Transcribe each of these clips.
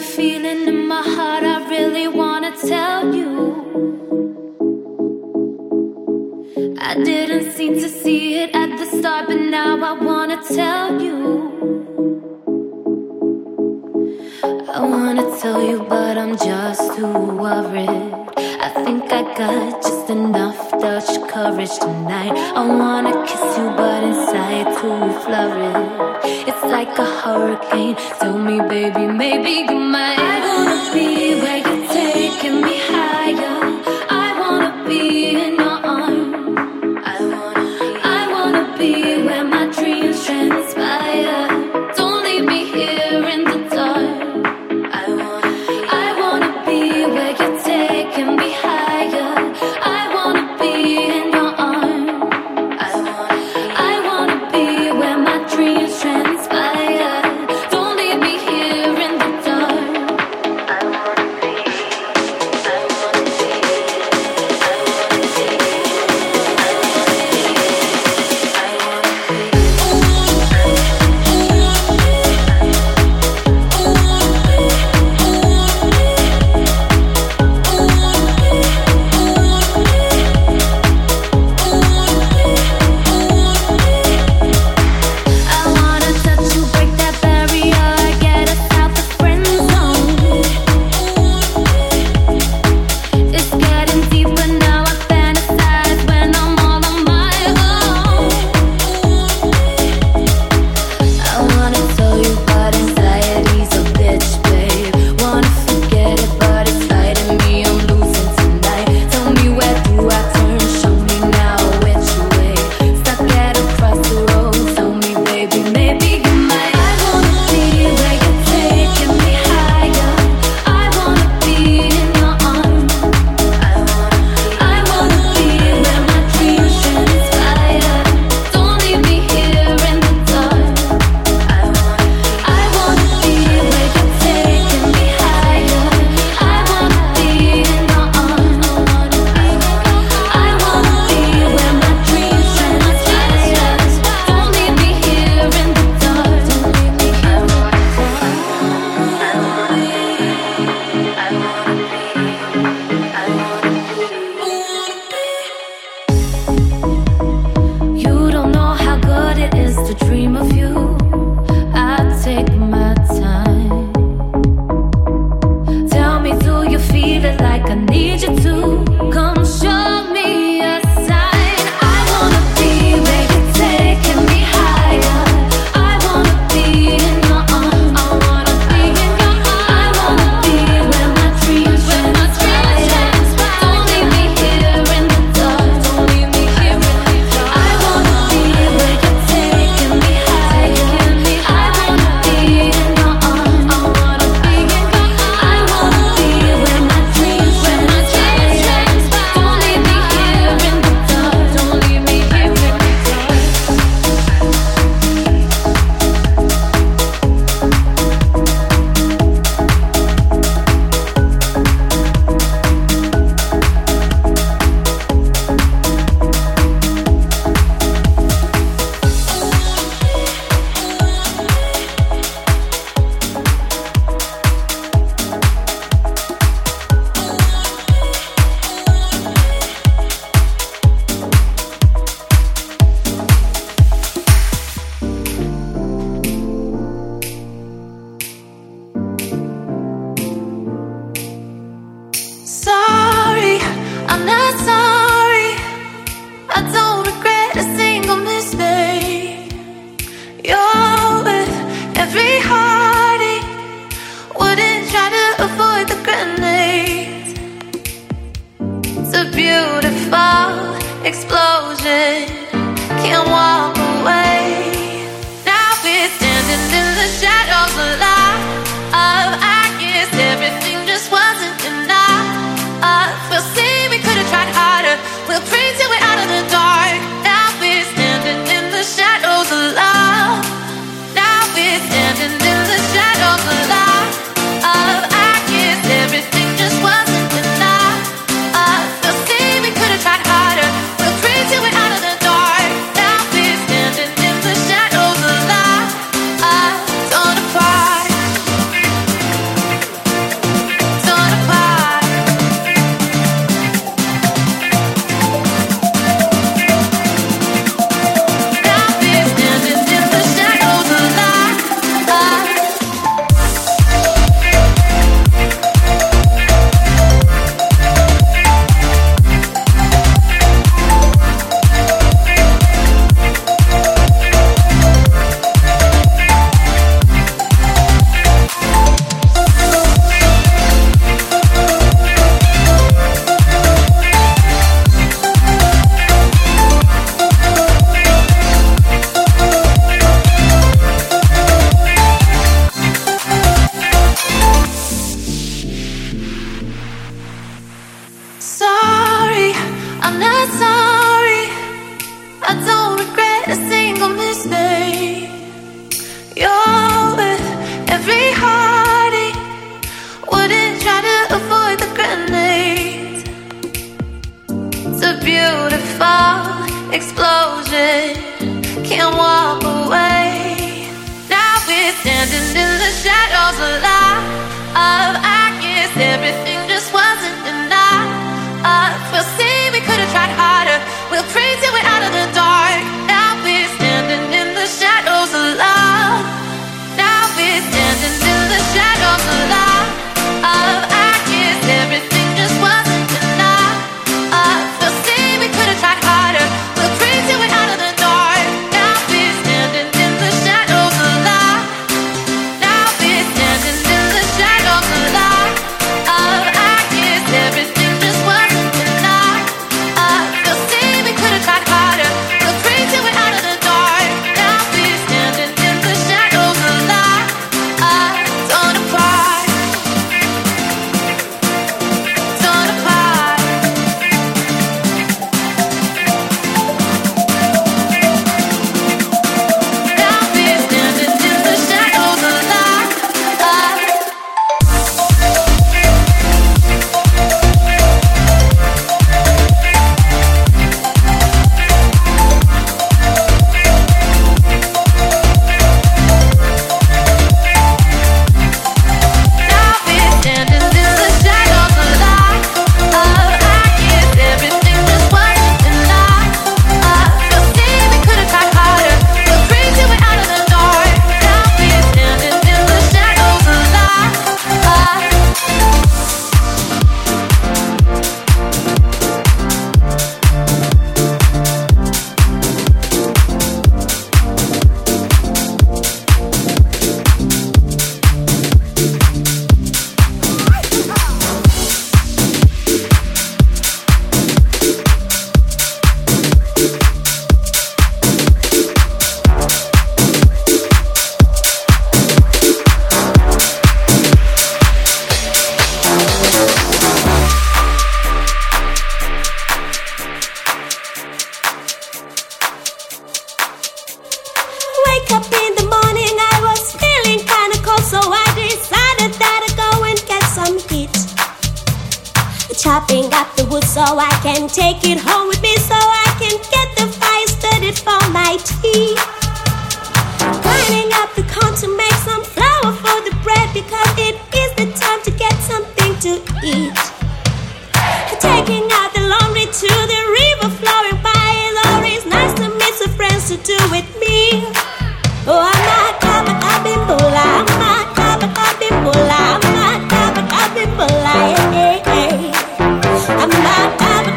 me feeling in my heart. I really wanna tell you. I didn't seem to see it at the start, but now I wanna tell you. I wanna tell you, but I'm just too worried. I think I got just enough Dutch courage tonight. I wanna kiss you, but inside too flurried. It's like a hurricane. Tell me, baby, maybe you might. I wanna be where you're taking me higher. I wanna be in your arms. I wanna be where my dreams transpire. Don't leave me here in the dark. I wanna be where you're taking me higher. I wanna be in your arms. I wanna be where my dreams transpire. Don't leave me here in the dark. I wanna touch you, break that barrier, get us out the friend zone. It's getting deeper now, I fantasize when I'm all on my own. I wanna tell you, but anxiety's a bitch, babe. Wanna forget it, but it's fighting me, I'm losing tonight. Tell me, where do I turn? Show me now which way. Stuck at a crossroads, tell me, baby, maybe you might. I wanna be where you're taking me higher. I wanna be in your arms. I wanna be where my dreams transpire. Don't leave me here in the dark. I wanna be where you're taking me higher. I wanna be in your arms. I wanna be where my dreams transpire. Don't leave me here in the dark. Don't leave me here in the dark. You don't know how good it is to dream of you. I take my time. Tell me, do you feel it like I need you to? Come show me a sign. I wanna be where you're taking me higher. I wanna be in your arms. I wanna be where my dreams transpire. Don't leave me here in the dark. I wanna be where you're taking me higher. I wanna be in your arms. I wanna be where my dreams transpire. Don't leave me here in the dark. Don't leave me here in the dark. Sorry, I'm not sorry. I don't regret a single mistake. You're with every heartache. Wouldn't try to avoid the grenades. It's a beautiful explosion. Can't walk away. Now we're standing in the shadows alive. I guess everything just wasn't enough. We'll see, we could have tried harder. We'll pray till we're out of the dark. Now we're standing in the shadows of love. Now we're standing in the shadows of love. I guess everything just wasn't enough. We'll see, we could have tried harder. We'll pray till we're out of the dark. explosion. Can't walk away. Now we're standing in the shadows alive. I guess everything just wasn't enough. We'll see, we could have tried harder. We'll pray till we're out of the dark. Now we're standing in the shadows alive. Now we're standing in the shadows alive. I guess everything just wasn't enough. We'll see, we could have tried harder. We'll pray till we're out of the dark. Now we're standing in the shadows alive. Now we're standing in the shadows alive. I guess everything just wasn't enough. We'll see, we could have tried harder. We'll pray till we're out of the dark. Now we're standing in the shadows alive. Torn apart, torn apart. Now we're standing in the shadows alive. Now we're standing in the shadows alive. I guess everything just wasn't enough. We'll see, we could have tried harder. We'll pray till we're out of the dark. Now we're standing in the shadows alive. Wake up in the morning, I was feeling kinda cold, so I decided that I'd go and get some heat. Chopping up the wood so I can take it home with me, so I can get the fire started for my tea. Grinding up the corn to make some flour for the bread, because it is the time to get something to eat.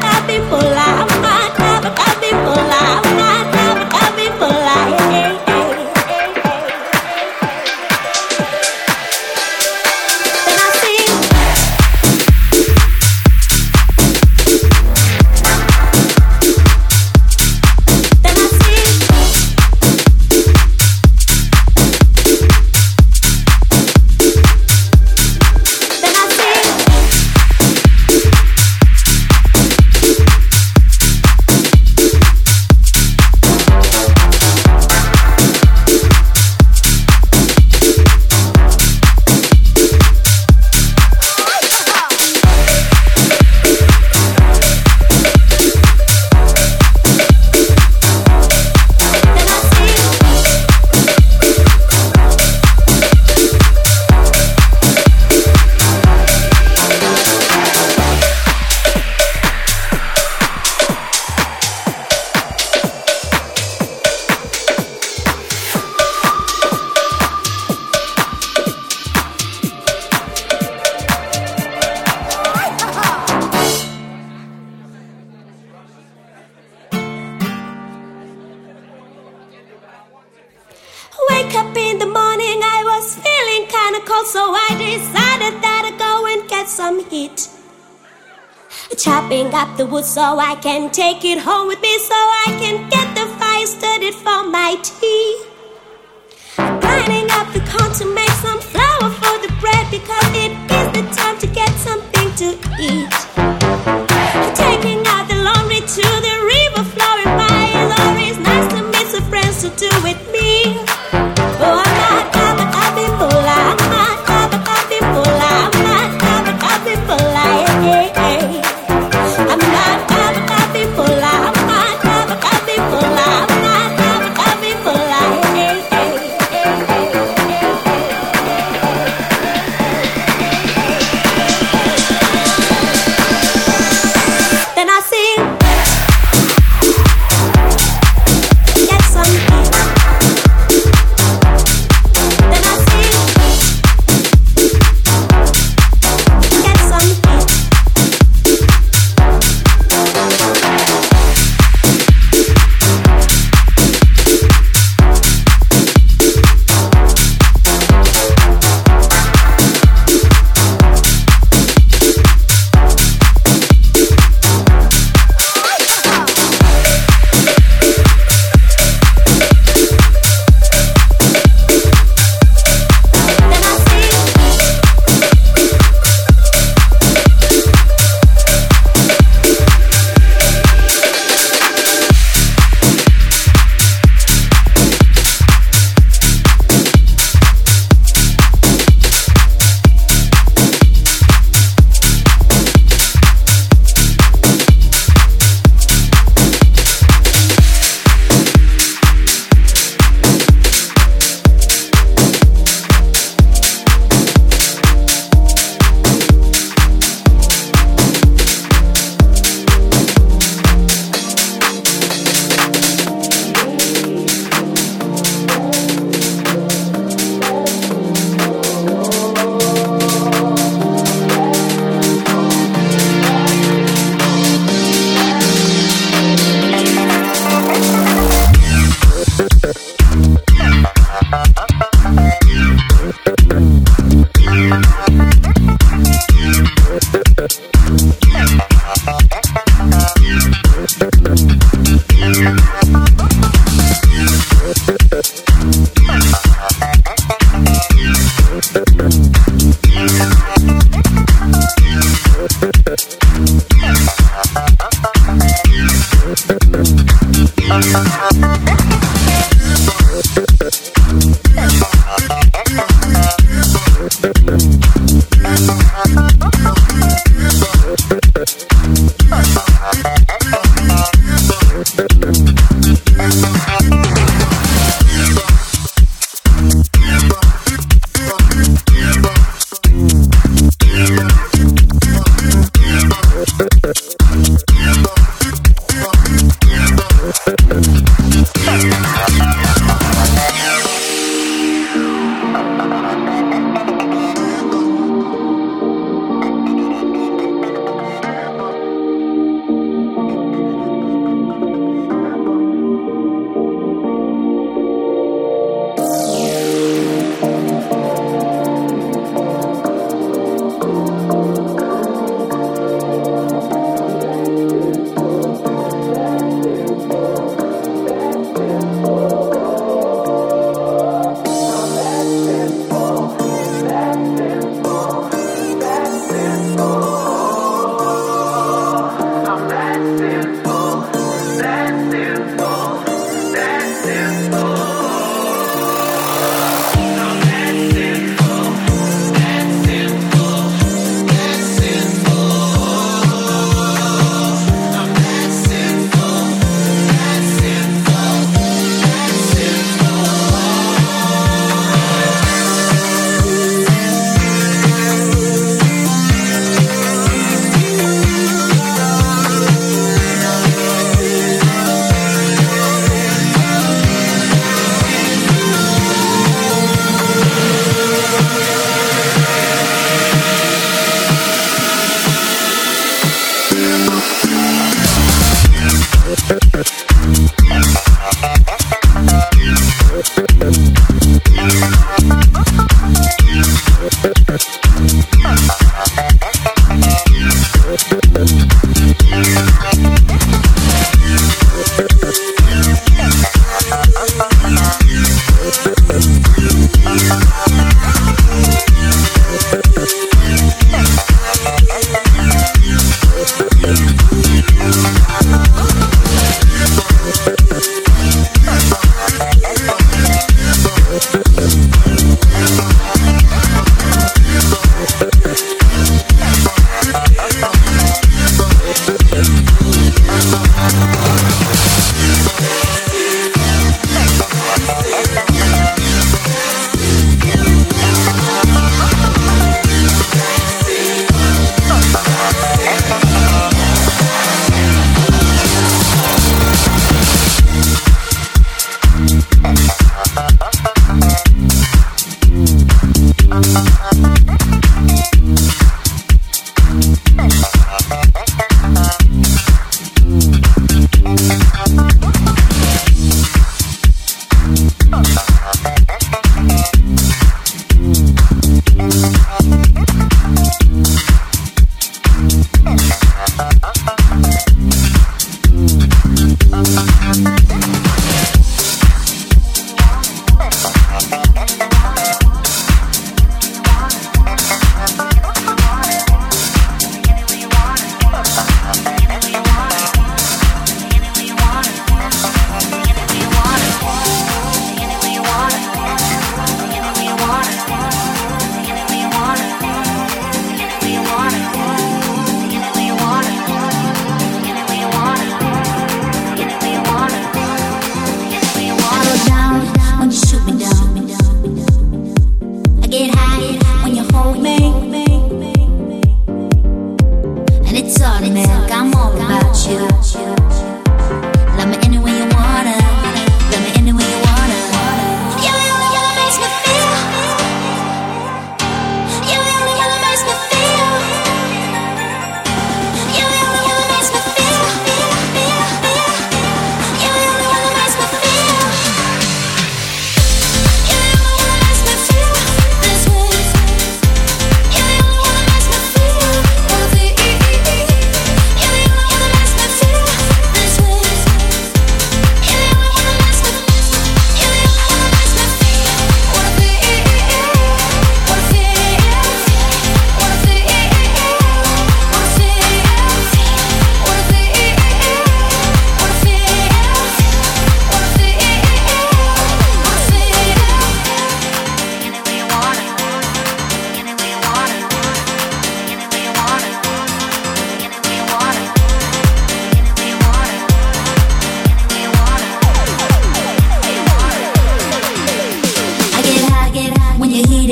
Taking out the laundry to the river, flowing by is always nice to meet some friends to do with me. Oh, I'm not covered up in moolah. I'm not covered up in moolah. I'm not covered up in moolah. Eh, eh, eh. I'm not covered up in moolah. I'm not covered up in moolah. I'm not covered up in moolah. Eh, eh, eh. Then I sing. Then I sing. Then I sing. Then I sing. Wake up in the morning, I was feeling kinda cold, so I decided that I'd go and get some heat. Chopping up the wood so I can take it home with me, so I can get the fire started for my tea. Grinding up the corn to make some flour for the bread, because it is the time to get something to eat. Taking out the laundry to the river, flowing by is always nice to meet some friends to do with me. Oh, I'm not covered up in moolah. I'm not covered up in moolah. I'm not covered up in moolah. Eh, eh, eh. I'm not covered up in moolah. I'm not covered up in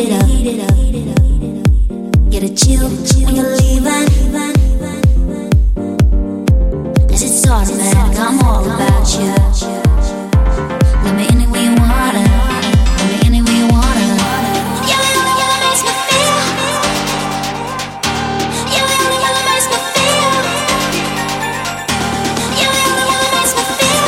heat it up. Get a chill when you're leaving. Cause it's automatic, I'm all about you. Love me any way you wanna. Love me any way you wanna. You really, really makes me feel. You really, really makes me feel. You really, really makes me feel.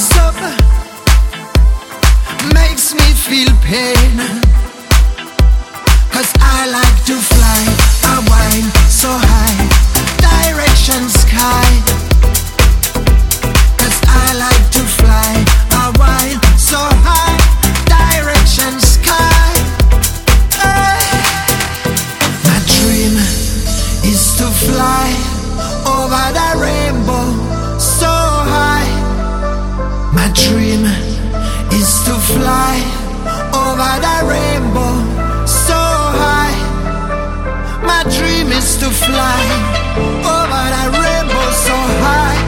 rise up makes me feel pain, 'cause I like to fly, I whine so high, direction sky. 'Cause I like to fly, I whine so high, direction sky. My dream is to fly over the rainbow so high. My dream is to fly over the rainbow so high. My dream is to fly over the rainbow so high.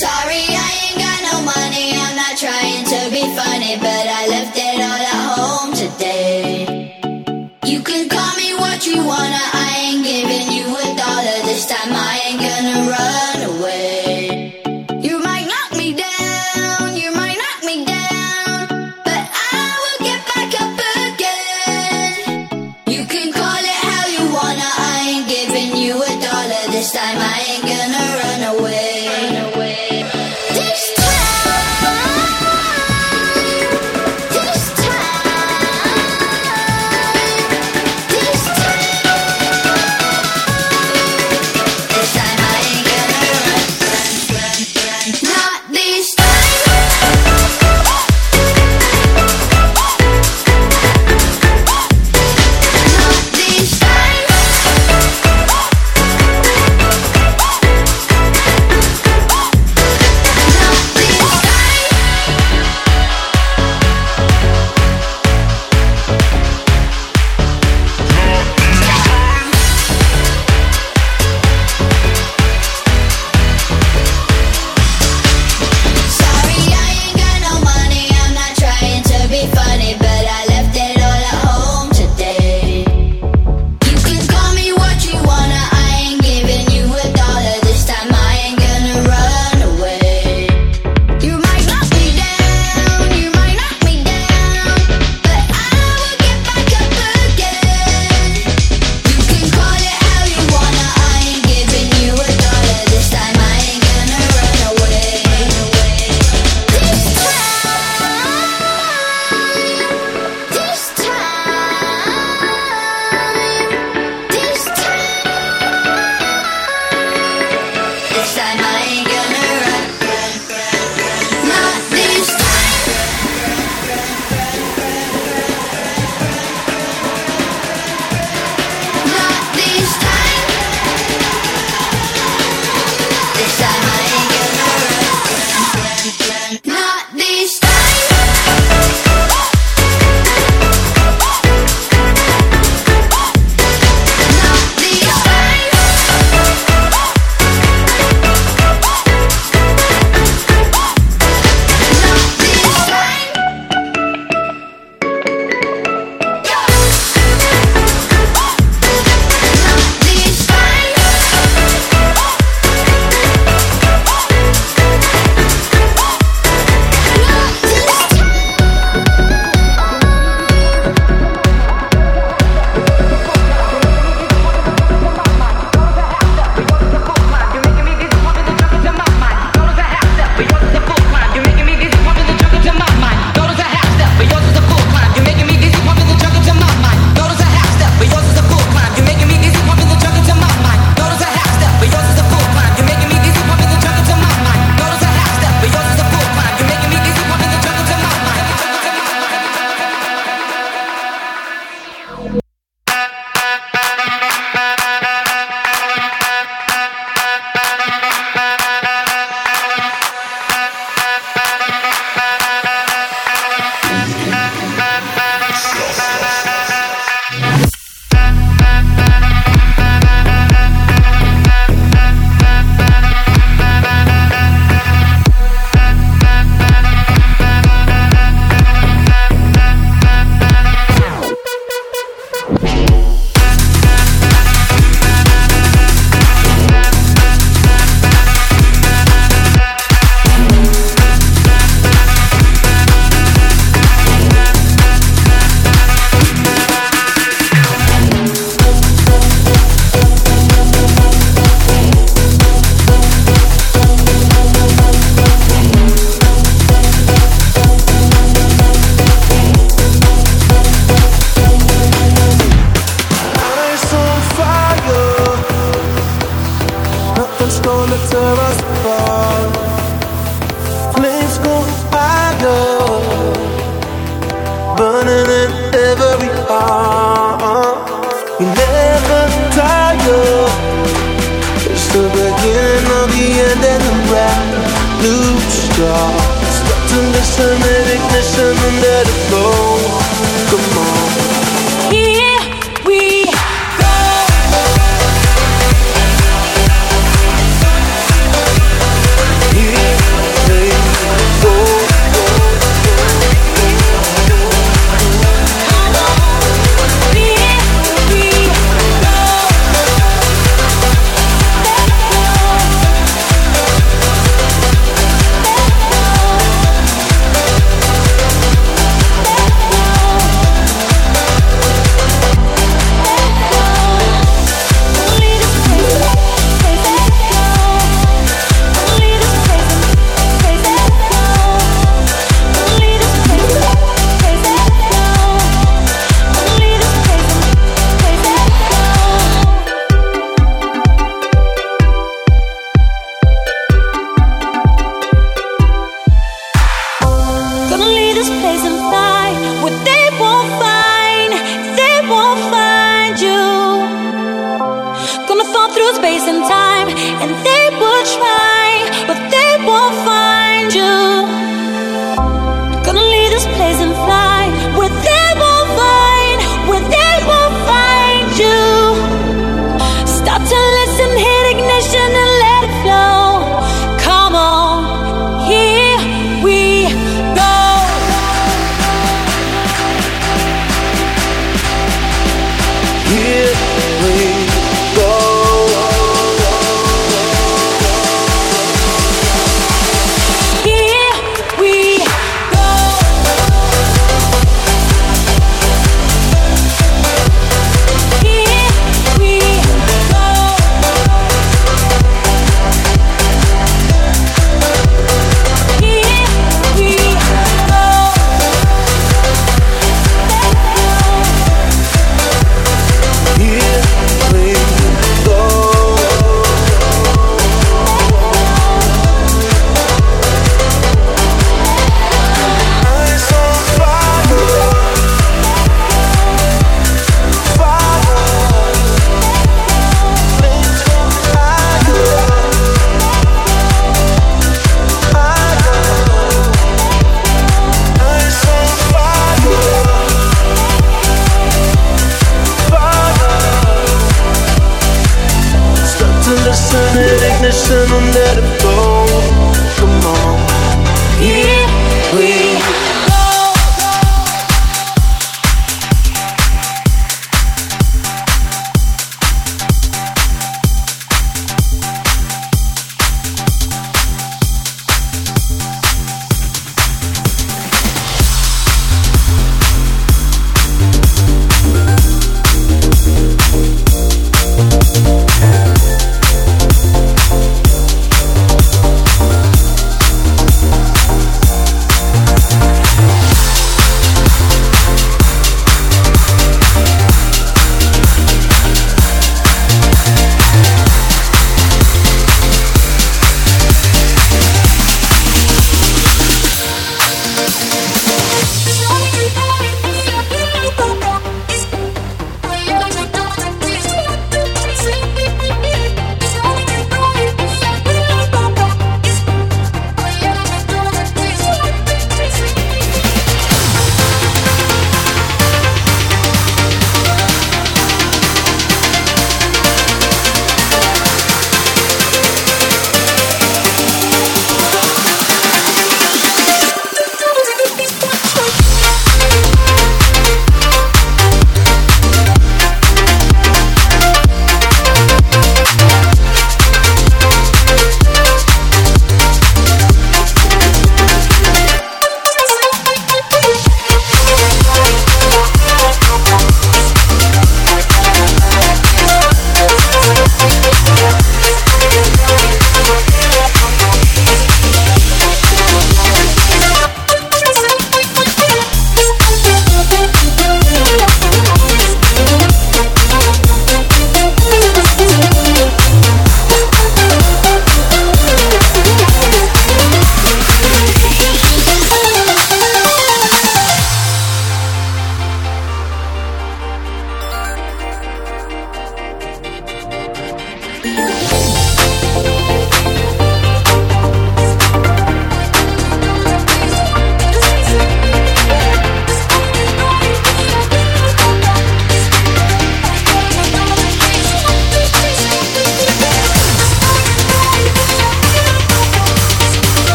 Sorry, I ain't got no money, I'm not trying to be funny, but I left it all at home today. You can call me what you wanna, I ain't giving you $1. This time I ain't gonna run away. You might knock me down, you might knock me down, but I will get back up again. You can call it how you wanna, I ain't giving you $1. This time I ain't gonna run away. Yeah.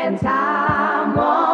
and someone